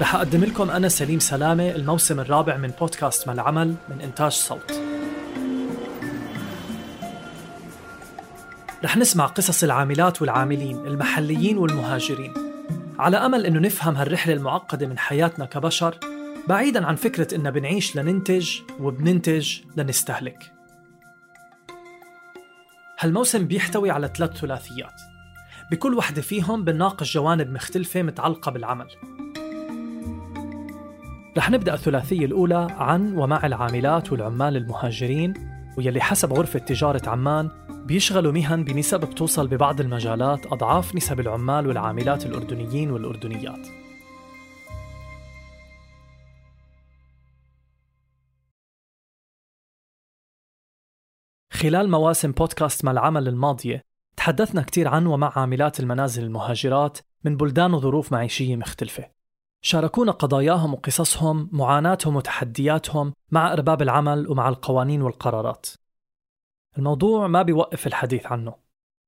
رح أقدم لكم أنا سليم سلامة الموسم الرابع من بودكاست ما العمل من إنتاج صوت. رح نسمع قصص العاملات والعاملين، المحليين والمهاجرين، على أمل إنه نفهم هالرحلة المعقدة من حياتنا كبشر، بعيداً عن فكرة إننا بنعيش لننتج وبننتج لنستهلك. هالموسم بيحتوي على 3 ثلاثيات، بكل واحدة فيهم بنناقش جوانب مختلفة متعلقة بالعمل. رح نبدأ الثلاثية الأولى عن ومع العاملات والعمال المهاجرين، ويلي حسب غرفة تجارة عمان بيشغلوا مهن بنسب بتوصل ببعض المجالات أضعاف نسب العمال والعاملات الأردنيين والأردنيات. خلال مواسم بودكاست ما العمل الماضية تحدثنا كتير عن ومع عاملات المنازل المهاجرات من بلدان وظروف معيشية مختلفة. شاركونا قضاياهم وقصصهم، معاناتهم وتحدياتهم مع أرباب العمل ومع القوانين والقرارات. الموضوع ما بيوقف الحديث عنه،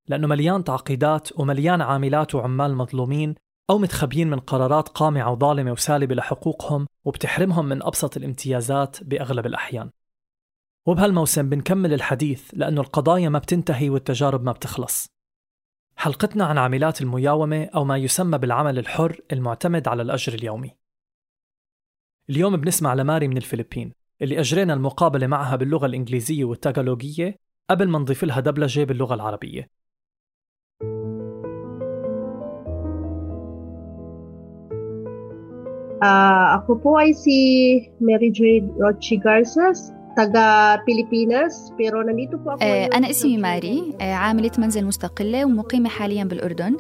لأنه مليان تعقيدات ومليان عاملات وعمال مظلومين أو متخبيين من قرارات قامعة وظالمة وسالبة لحقوقهم وبتحرمهم من أبسط الامتيازات بأغلب الأحيان. وبهالموسم بنكمل الحديث لأنه القضايا ما بتنتهي والتجارب ما بتخلص. حلقتنا عن عاملات المياومة أو ما يسمى بالعمل الحر المعتمد على الأجر اليومي. اليوم بنسمع لماري من الفلبين، اللي أجرينا المقابلة معها باللغة الإنجليزية والتاغالوجية قبل ما نضيف لها دبلجة باللغة العربية. Ako po ay si Mary Joyid Rotchi أنا اسمي ماري، عاملة منزل مستقلة ومقيمة حالياً بالأردن.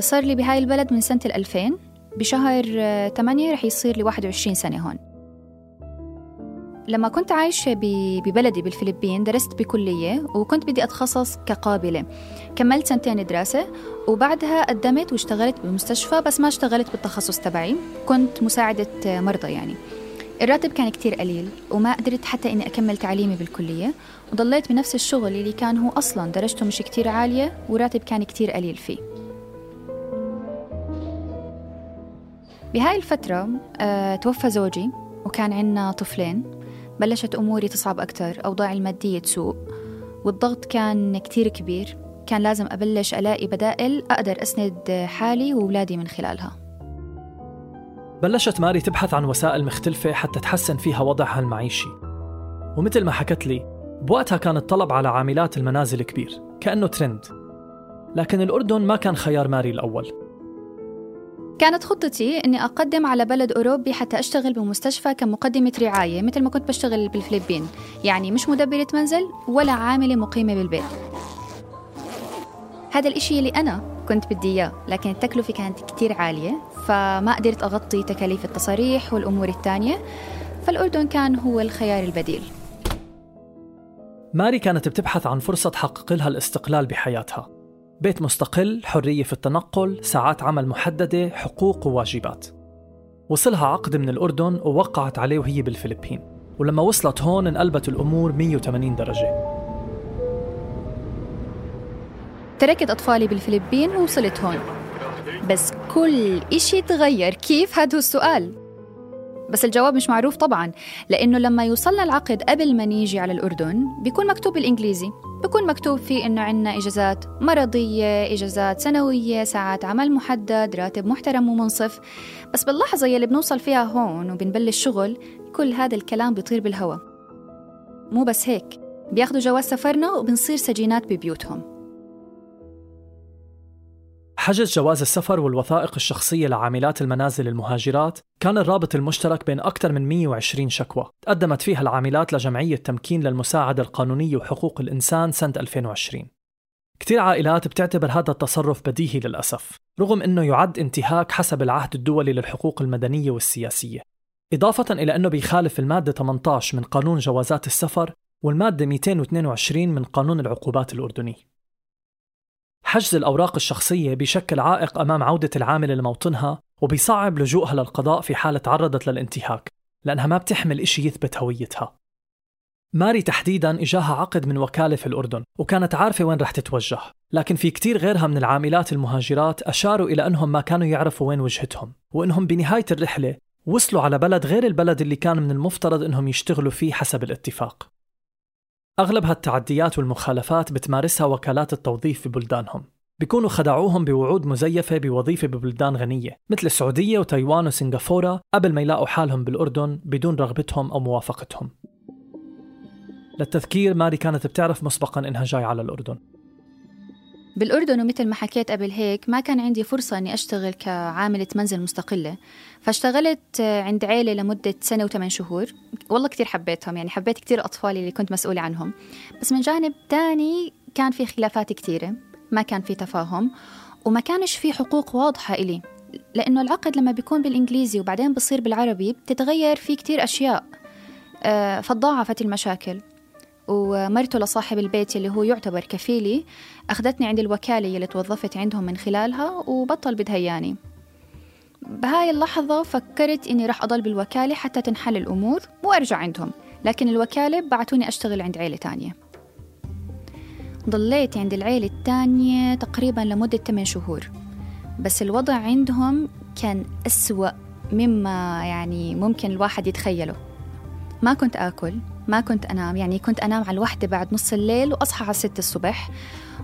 صار لي بهاي البلد من سنة 2000، بشهر 8 رح يصير لي 21 سنة هون. لما كنت عايشة ببلدي بالفلبين درست بكلية وكنت بدي أتخصص كقابلة، كملت 2 سنين دراسة وبعدها قدمت واشتغلت بمستشفى، بس ما اشتغلت بالتخصص تبعي، كنت مساعدة مرضى. يعني الراتب كان كتير قليل وما قدرت حتى إني أكمل تعليمي بالكلية، وضليت بنفس الشغل اللي كان هو أصلاً درجته مش كتير عالية وراتب كان كتير قليل فيه. بهاي الفترة توفى زوجي وكان عنا طفلين. بلشت أموري تصعب أكتر، أوضاع المادية تسوء والضغط كان كتير كبير، كان لازم أبلش ألاقي بدائل أقدر أسند حالي وولادي من خلالها. بلشت ماري تبحث عن وسائل مختلفة حتى تحسن فيها وضعها المعيشي، ومثل ما حكت لي بوقتها كان الطلب على عاملات المنازل كبير، كأنه ترند، لكن الأردن ما كان خيار ماري الأول. كانت خطتي أني أقدم على بلد أوروبي حتى أشتغل بمستشفى كمقدمة رعاية مثل ما كنت بشتغل بالفلبين، يعني مش مدبرة منزل ولا عاملة مقيمة بالبيت. هذا الإشي اللي أنا كنت بدي إياه، لكن التكلفة كانت كتير عالية فما قدرت أغطي تكاليف التصاريح والأمور التانية، فالأردن كان هو الخيار البديل. ماري كانت بتبحث عن فرصة تحقق لها الاستقلال بحياتها، بيت مستقل، حرية في التنقل، ساعات عمل محددة، حقوق وواجبات. وصلها عقد من الأردن ووقعت عليه وهي بالفلبين، ولما وصلت هون انقلبت الأمور 180 درجة. تركت أطفالي بالفلبين ووصلت هون، بس كل إشي تغير. كيف؟ هذا هو السؤال. بس الجواب مش معروف طبعاً، لأنه لما يوصلنا العقد قبل ما نيجي على الأردن بيكون مكتوب بالإنجليزي، بيكون مكتوب فيه إنه عنا إجازات مرضية، إجازات سنوية، ساعات عمل محدد، راتب محترم ومنصف. بس باللحظة يلي بنوصل فيها هون وبنبلش شغل كل هذا الكلام بيطير بالهواء. مو بس هيك، بياخدوا جواز سفرنا وبنصير سجينات ببيوتهم. حجز جواز السفر والوثائق الشخصية لعاملات المنازل المهاجرات كان الرابط المشترك بين أكثر من 120 شكوى تقدمت فيها العاملات لجمعية تمكين للمساعدة القانونية وحقوق الإنسان سنة 2020. كتير عائلات بتعتبر هذا التصرف بديهي للأسف، رغم أنه يعد انتهاك حسب العهد الدولي للحقوق المدنية والسياسية، إضافة إلى أنه بيخالف المادة 18 من قانون جوازات السفر والمادة 222 من قانون العقوبات الأردني. حجز الأوراق الشخصية بيشكل عائق أمام عودة العاملة لموطنها وبيصعب لجوءها للقضاء في حال تعرضت للانتهاك، لأنها ما بتحمل إشي يثبت هويتها. ماري تحديداً إجاها عقد من وكالة في الأردن وكانت عارفة وين رح تتوجه، لكن في كتير غيرها من العاملات المهاجرات أشاروا إلى أنهم ما كانوا يعرفوا وين وجهتهم، وأنهم بنهاية الرحلة وصلوا على بلد غير البلد اللي كان من المفترض أنهم يشتغلوا فيه حسب الاتفاق. أغلب هالتعديات والمخالفات بتمارسها وكالات التوظيف في بلدانهم، بيكونوا خدعوهم بوعود مزيفة بوظيفة ببلدان غنية مثل السعودية وتايوان وسنغافورة قبل ما يلاقوا حالهم بالأردن بدون رغبتهم أو موافقتهم. للتذكير، ماري كانت بتعرف مسبقاً إنها جاي على الأردن. بالأردن ومثل ما حكيت قبل هيك ما كان عندي فرصة أني أشتغل كعاملة منزل مستقلة، فاشتغلت عند عيلة لمدة 1 سنة و8 شهور. والله كتير حبيتهم، يعني حبيت كتير أطفالي اللي كنت مسؤولة عنهم. بس من جانب تاني كان في خلافات كتيرة، ما كان في تفاهم وما كانش في حقوق واضحة إلي، لأنه العقد لما بيكون بالإنجليزي وبعدين بصير بالعربي بتتغير فيه كتير أشياء، فتضاعفت المشاكل. ومرته لصاحب البيت اللي هو يعتبر كفيلي أخذتني عند الوكالة اللي توظفت عندهم من خلالها وبطل بدها إياني. بهاي اللحظة فكرت إني رح أضل بالوكالة حتى تنحل الأمور وأرجع عندهم، لكن الوكالة بعتوني أشتغل عند عيلة تانية. ضليت عند العيلة التانية تقريباً لمدة 8 شهور، بس الوضع عندهم كان أسوأ مما يعني ممكن الواحد يتخيله. ما كنت آكل، ما كنت أنام، يعني كنت أنام على 1 بعد نص الليل وأصحى على 6 الصبح،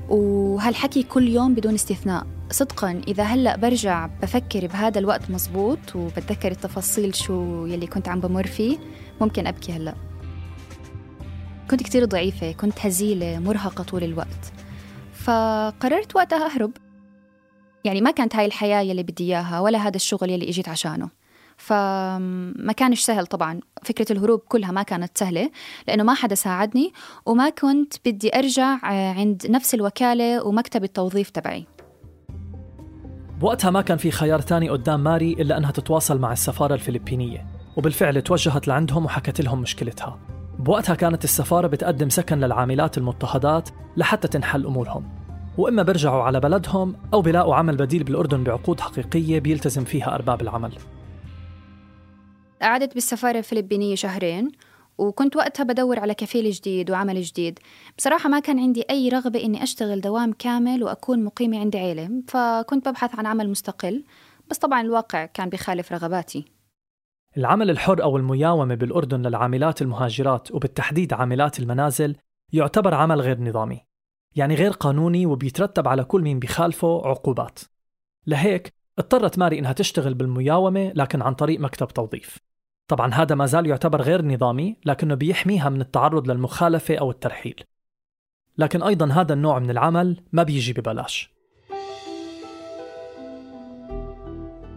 وهالحكي كل يوم بدون استثناء. صدقاً إذا هلأ برجع بفكر بهذا الوقت مزبوط وبتذكر التفاصيل شو يلي كنت عم بمر فيه ممكن أبكي هلأ. كنت كتير ضعيفة، كنت هزيلة، مرهقة طول الوقت، فقررت وقتها أهرب. يعني ما كانت هاي الحياة يلي بدي إياها ولا هذا الشغل يلي إجيت عشانه، فما كانش سهل طبعاً. فكرة الهروب كلها ما كانت سهلة، لأنه ما حدا ساعدني وما كنت بدي أرجع عند نفس الوكالة ومكتب التوظيف تبعي. وقتها ما كان في خيار تاني قدام ماري إلا أنها تتواصل مع السفارة الفلبينية، وبالفعل توجهت لعندهم وحكت لهم مشكلتها. بوقتها كانت السفارة بتقدم سكن للعاملات المضطهدات لحتى تنحل أمورهم، وإما برجعوا على بلدهم أو بلاقوا عمل بديل بالأردن بعقود حقيقية بيلتزم فيها أرباب العمل. قعدت بالسفارة الفلبينية 2 شهر، وكنت وقتها بدور على كفيل جديد وعمل جديد. بصراحة ما كان عندي أي رغبة إني أشتغل دوام كامل وأكون مقيمة عند عيلة، فكنت ببحث عن عمل مستقل، بس طبعاً الواقع كان بيخالف رغباتي. العمل الحر أو المياومة بالأردن للعاملات المهاجرات وبالتحديد عاملات المنازل يعتبر عمل غير نظامي، يعني غير قانوني، وبيترتب على كل مين بيخالفه عقوبات. لهيك اضطرت ماري إنها تشتغل بالمياومة لكن عن طريق مكتب توظيف. طبعاً هذا ما زال يعتبر غير نظامي، لكنه بيحميها من التعرض للمخالفة أو الترحيل. لكن أيضاً هذا النوع من العمل ما بيجي ببلاش.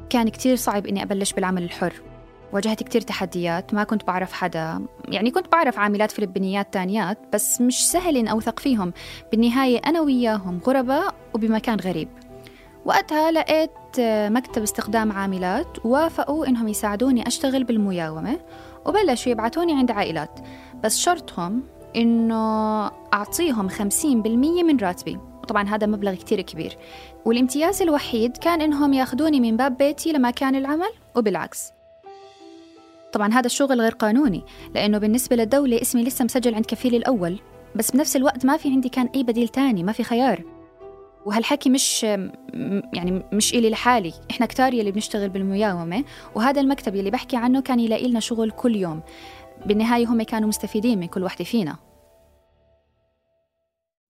كان كتير صعب إني أبلش بالعمل الحر، واجهت كتير تحديات، ما كنت بعرف حدا، يعني كنت بعرف عاملات فلبينيات تانيات بس مش سهل إن أوثق فيهم. بالنهاية أنا وياهم غرباء وبمكان غريب. وقتها لقيت مكتب استخدام عاملات، وافقوا إنهم يساعدوني أشتغل بالمياومة وبلشوا يبعتوني عند عائلات، بس شرطهم إنه أعطيهم 50% من راتبي، وطبعاً هذا مبلغ كتير كبير. والامتياز الوحيد كان إنهم ياخدوني من باب بيتي لمكان العمل وبالعكس. طبعاً هذا الشغل غير قانوني، لأنه بالنسبة للدولة اسمي لسه مسجل عند كفيلي الأول، بس بنفس الوقت ما في عندي كان أي بديل تاني، ما في خيار. وهالحكي مش إلي لحالي، إحنا كتار يلي بنشتغل بالمياومة، وهذا المكتب يلي بحكي عنه كان يلاقي لنا شغل كل يوم. بالنهاية هم كانوا مستفيدين من كل واحدة فينا.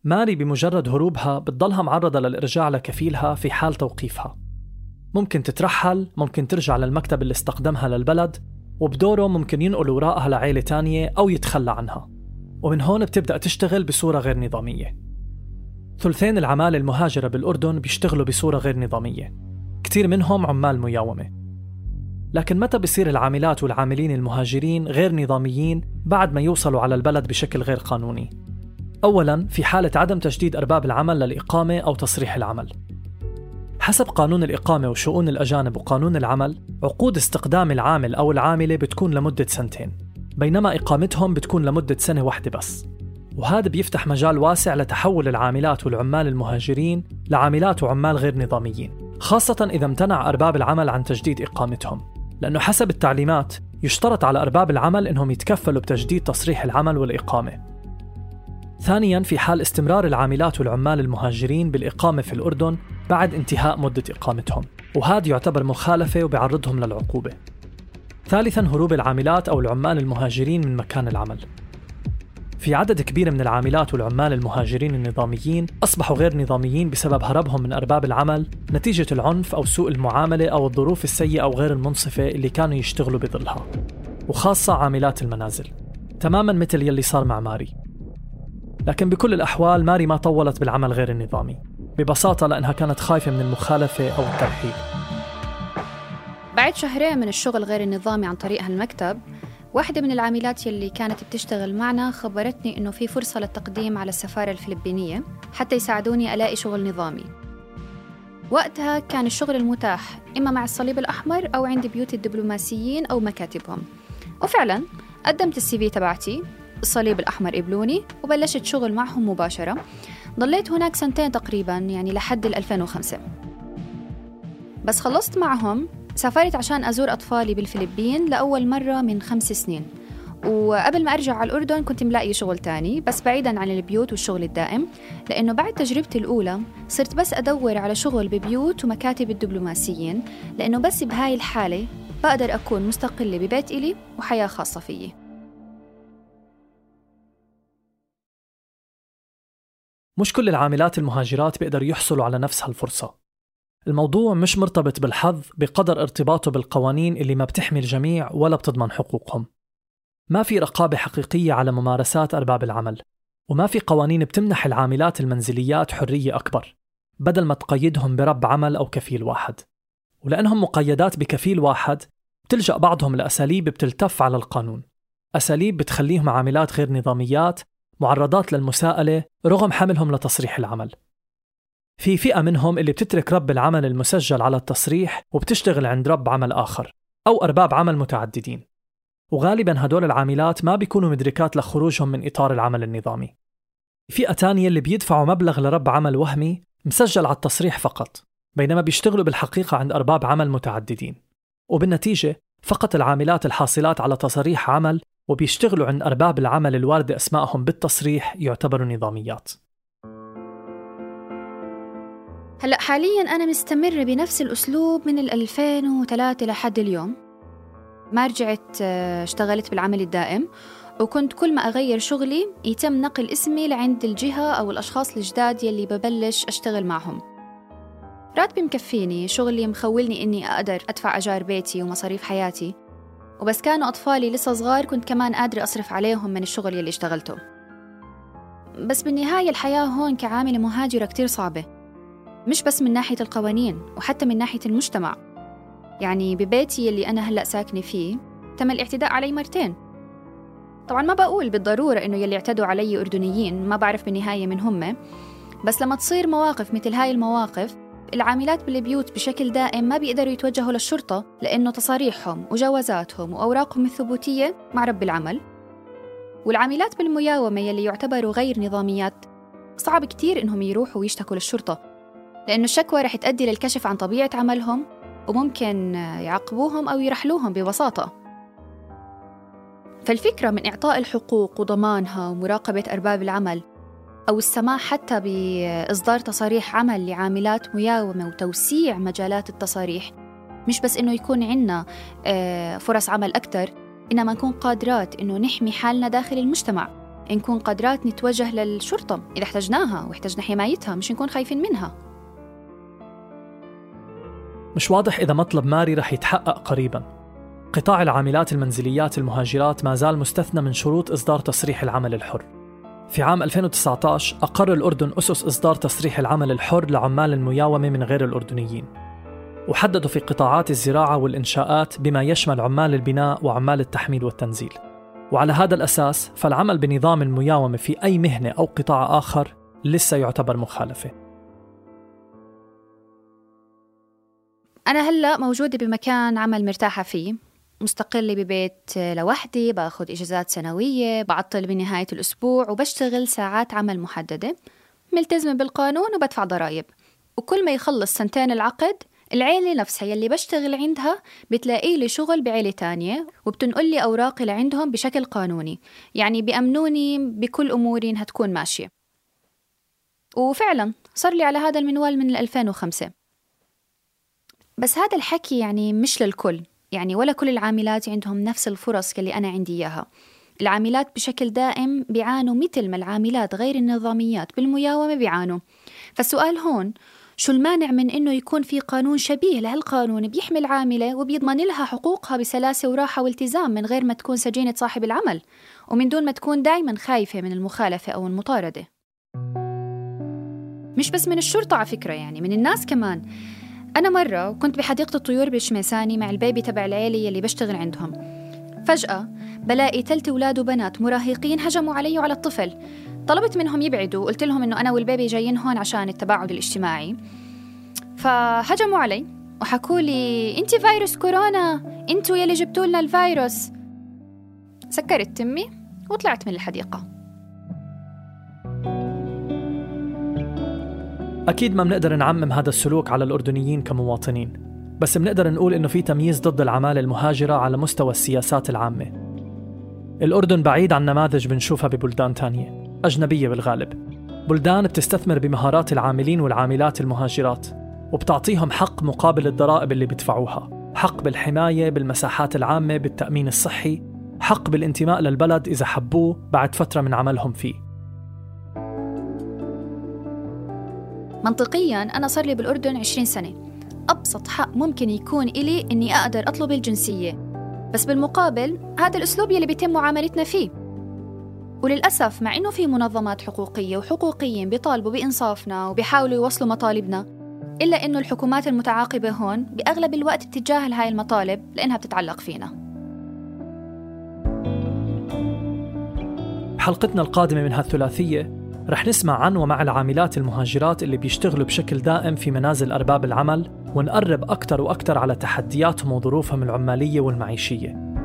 ماري بمجرد هروبها بتضلها معرضة للإرجاع لكفيلها في حال توقيفها. ممكن تترحل، ممكن ترجع للمكتب اللي استخدمها للبلد، وبدوره ممكن ينقل وراءها لعائلة تانية أو يتخلى عنها، ومن هون بتبدأ تشتغل بصورة غير نظامية. ثلثين العمال المهاجرة بالأردن بيشتغلوا بصورة غير نظامية، كتير منهم عمال مياومة. لكن متى بيصير العاملات والعاملين المهاجرين غير نظاميين بعد ما يوصلوا على البلد بشكل غير قانوني؟ أولاً، في حالة عدم تجديد أرباب العمل للإقامة أو تصريح العمل. حسب قانون الإقامة وشؤون الأجانب وقانون العمل، عقود استقدام العامل أو العاملة بتكون لمدة 2 سنين، بينما إقامتهم بتكون لمدة 1 سنة بس. وهذا بيفتح مجال واسع لتحول العاملات والعمال المهاجرين لعاملات وعمال غير نظاميين، خاصة إذا امتنع أرباب العمل عن تجديد إقامتهم، لأنه حسب التعليمات يشترط على أرباب العمل أنهم يتكفلوا بتجديد تصريح العمل والإقامة. ثانياً، في حال استمرار العاملات والعمال المهاجرين بالإقامة في الأردن بعد انتهاء مدة إقامتهم، وهذا يعتبر مخالفة وبيعرضهم للعقوبة. ثالثاً، هروب العاملات أو العمال المهاجرين من مكان العمل. في عدد كبير من العاملات والعمال المهاجرين النظاميين أصبحوا غير نظاميين بسبب هربهم من أرباب العمل نتيجة العنف أو سوء المعاملة أو الظروف السيئة أو غير المنصفة اللي كانوا يشتغلوا بظلها، وخاصة عاملات المنازل، تماماً مثل يلي صار مع ماري. لكن بكل الأحوال ماري ما طولت بالعمل غير النظامي، ببساطة لأنها كانت خايفة من المخالفة أو الترحيل. بعد 2 شهر من الشغل غير النظامي عن طريق هالمكتب، واحدة من العاملات يلي كانت بتشتغل معنا خبرتني إنه في فرصة للتقديم على السفارة الفلبينية حتى يساعدوني ألاقي شغل نظامي. وقتها كان الشغل المتاح إما مع الصليب الأحمر أو عند بيوت الدبلوماسيين أو مكاتبهم، وفعلا قدمت الCV تبعتي، الصليب الأحمر قبلوني وبلشت شغل معهم مباشرة. ضليت هناك 2 سنين تقريبا، يعني لحد 2005. بس خلصت معهم، سافرت عشان أزور أطفالي بالفلبين لأول مرة من 5 سنين، وقبل ما أرجع على الأردن كنت ملاقي شغل تاني بس بعيدا عن البيوت والشغل الدائم، لأنه بعد تجربتي الأولى صرت بس أدور على شغل ببيوت ومكاتب الدبلوماسيين، لأنه بس بهاي الحالة بقدر أكون مستقلة ببيت إلي وحياة خاصة فيي. مش كل العاملات المهاجرات بيقدروا يحصلوا على نفس هالفرصة. الموضوع مش مرتبط بالحظ بقدر ارتباطه بالقوانين اللي ما بتحمي الجميع ولا بتضمن حقوقهم. ما في رقابة حقيقية على ممارسات أرباب العمل، وما في قوانين بتمنح العاملات المنزليات حرية أكبر بدل ما تقيدهم برب عمل أو كفيل واحد. ولأنهم مقيدات بكفيل واحد، بتلجأ بعضهم لأساليب بتلتف على القانون، أساليب بتخليهم عاملات غير نظاميات معرضات للمساءلة رغم حملهم لتصريح العمل. في فئة منهم اللي بتترك رب العمل المسجل على التصريح وبتشتغل عند رب عمل آخر أو أرباب عمل متعددين، وغالباً هدول العاملات ما بيكونوا مدركات لخروجهم من إطار العمل النظامي. فئة تانية اللي بيدفعوا مبلغ لرب عمل وهمي مسجل على التصريح فقط، بينما بيشتغلوا بالحقيقة عند أرباب عمل متعددين، وبالنتيجة فقط العاملات الحاصلات على تصريح عمل وبيشتغلوا عند أرباب العمل الواردة أسمائهم بالتصريح يعتبروا نظاميات. هلأ حالياً أنا مستمرة بنفس الأسلوب من 2003 لحد اليوم. ما رجعت اشتغلت بالعمل الدائم، وكنت كل ما أغير شغلي يتم نقل اسمي لعند الجهة أو الأشخاص الجداد يلي ببلش أشتغل معهم. راتبي مكفيني، شغلي مخولني إني أقدر أدفع أجار بيتي ومصاريف حياتي، وبس كانوا أطفالي لسه صغار كنت كمان قادرة أصرف عليهم من الشغل يلي اشتغلته. بس بالنهاية الحياة هون كعاملة مهاجرة كتير صعبة، مش بس من ناحية القوانين وحتى من ناحية المجتمع. يعني ببيتي اللي أنا هلأ ساكنة فيه تم الاعتداء علي 2 مرات. طبعاً ما بقول بالضرورة إنه يلي اعتدوا علي أردنيين، ما بعرف بالنهاية من هم، بس لما تصير مواقف مثل هاي المواقف العاملات بالبيوت بشكل دائم ما بيقدروا يتوجهوا للشرطة، لأنه تصاريحهم وجوازاتهم وأوراقهم الثبوتية مع رب العمل. والعاملات بالمياومة يلي يعتبروا غير نظاميات صعب كتير إنهم يروحوا ويشتكوا للشرطة، لأنه الشكوى رح تؤدي للكشف عن طبيعة عملهم وممكن يعاقبوهم أو يرحلوهم ببساطة. فالفكرة من إعطاء الحقوق وضمانها ومراقبة أرباب العمل أو السماح حتى بإصدار تصاريح عمل لعاملات مياومة وتوسيع مجالات التصاريح، مش بس إنه يكون عنا فرص عمل أكتر، إنما نكون قادرات إنه نحمي حالنا داخل المجتمع، نكون قادرات نتوجه للشرطة إذا احتجناها واحتجنا حمايتها، مش نكون خايفين منها. مش واضح إذا مطلب ماري رح يتحقق قريباً. قطاع العاملات المنزليات المهاجرات ما زال مستثنى من شروط إصدار تصريح العمل الحر. في عام 2019 أقر الأردن أسس إصدار تصريح العمل الحر لعمال المياومة من غير الأردنيين، وحددوا في قطاعات الزراعة والإنشاءات بما يشمل عمال البناء وعمال التحميل والتنزيل. وعلى هذا الأساس فالعمل بنظام المياومة في أي مهنة أو قطاع آخر لسه يعتبر مخالفة. أنا هلأ موجودة بمكان عمل مرتاحة فيه، مستقلة ببيت لوحدي، باخد إجازات سنوية، بعطل بنهاية الأسبوع، وبشتغل ساعات عمل محددة، ملتزمة بالقانون وبدفع ضرائب. وكل ما يخلص سنتين العقد، العيلة نفسها يلي بشتغل عندها بتلاقي لي شغل بعيلة تانية، وبتنقل لي أوراقي لعندهم بشكل قانوني، يعني بأمنوني بكل أموري إنها تكون ماشية. وفعلا صار لي على هذا المنوال من 2005. بس هذا الحكي يعني مش للكل، يعني ولا كل العاملات عندهم نفس الفرص اللي أنا عندي إياها. العاملات بشكل دائم بيعانوا مثل ما العاملات غير النظاميات بالمياومة بيعانوا. فالسؤال هون، شو المانع من إنه يكون في قانون شبيه لهالقانون بيحمي العاملة وبيضمن لها حقوقها بسلاسة وراحة والتزام من غير ما تكون سجينة صاحب العمل، ومن دون ما تكون دائما خايفة من المخالفة أو المطاردة؟ مش بس من الشرطة على فكرة، يعني من الناس كمان. أنا مرة كنت بحديقة الطيور بشميساني مع البيبي تبع العيلة اللي بشتغل عندهم، فجأة بلاقي 3 أولاد وبنات مراهقين هجموا علي وعلى الطفل. طلبت منهم يبعدوا وقلت لهم إنه أنا والبيبي جايين هون عشان التباعد الاجتماعي، فهجموا علي وحكوا لي أنت فيروس كورونا، أنتوا يلي جبتوا لنا الفيروس. سكرت تمي وطلعت من الحديقة. أكيد ما بنقدر نعمم هذا السلوك على الأردنيين كمواطنين، بس بنقدر نقول إنه في تمييز ضد العمالة المهاجرة على مستوى السياسات العامة. الأردن بعيد عن نماذج بنشوفها ببلدان تانية أجنبية، بالغالب بلدان بتستثمر بمهارات العاملين والعاملات المهاجرات وبتعطيهم حق مقابل الضرائب اللي بدفعوها، حق بالحماية بالمساحات العامة، بالتأمين الصحي، حق بالانتماء للبلد إذا حبوه بعد فترة من عملهم فيه. منطقياً أنا صار لي بالأردن 20 سنة، أبسط حق ممكن يكون إلي إني أقدر أطلب الجنسية، بس بالمقابل هذا الأسلوب يلي بيتم معاملتنا فيه. وللأسف مع إنه في منظمات حقوقية وحقوقيين بيطالبوا بإنصافنا وبيحاولوا يوصلوا مطالبنا، إلا إنه الحكومات المتعاقبة هون بأغلب الوقت بتتجاهل هاي المطالب لأنها بتتعلق فينا. حلقتنا القادمة من هالثلاثية رح نسمع عن ومع العاملات المهاجرات اللي بيشتغلوا بشكل دائم في منازل أرباب العمل، ونقرب أكتر وأكتر على تحدياتهم وظروفهم العمالية والمعيشية.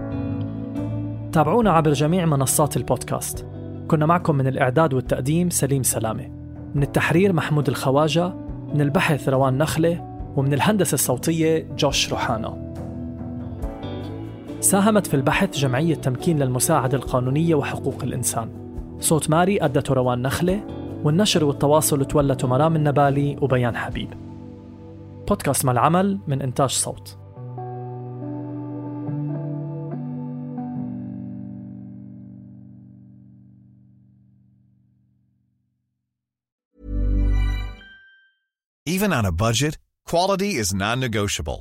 تابعونا عبر جميع منصات البودكاست. كنا معكم من الإعداد والتقديم سليم سلامة، من التحرير محمود الخواجا، من البحث روان نخلة، ومن الهندسة الصوتية جوش روحانا. ساهمت في البحث جمعية تمكين للمساعدة القانونية وحقوق الإنسان. صوت ماري أدته روان نخلة، والنشر والتواصل تولته مرام النبالي وبيان حبيب. بودكاست ما العمل من إنتاج صوت. Even on a budget, quality is non-negotiable.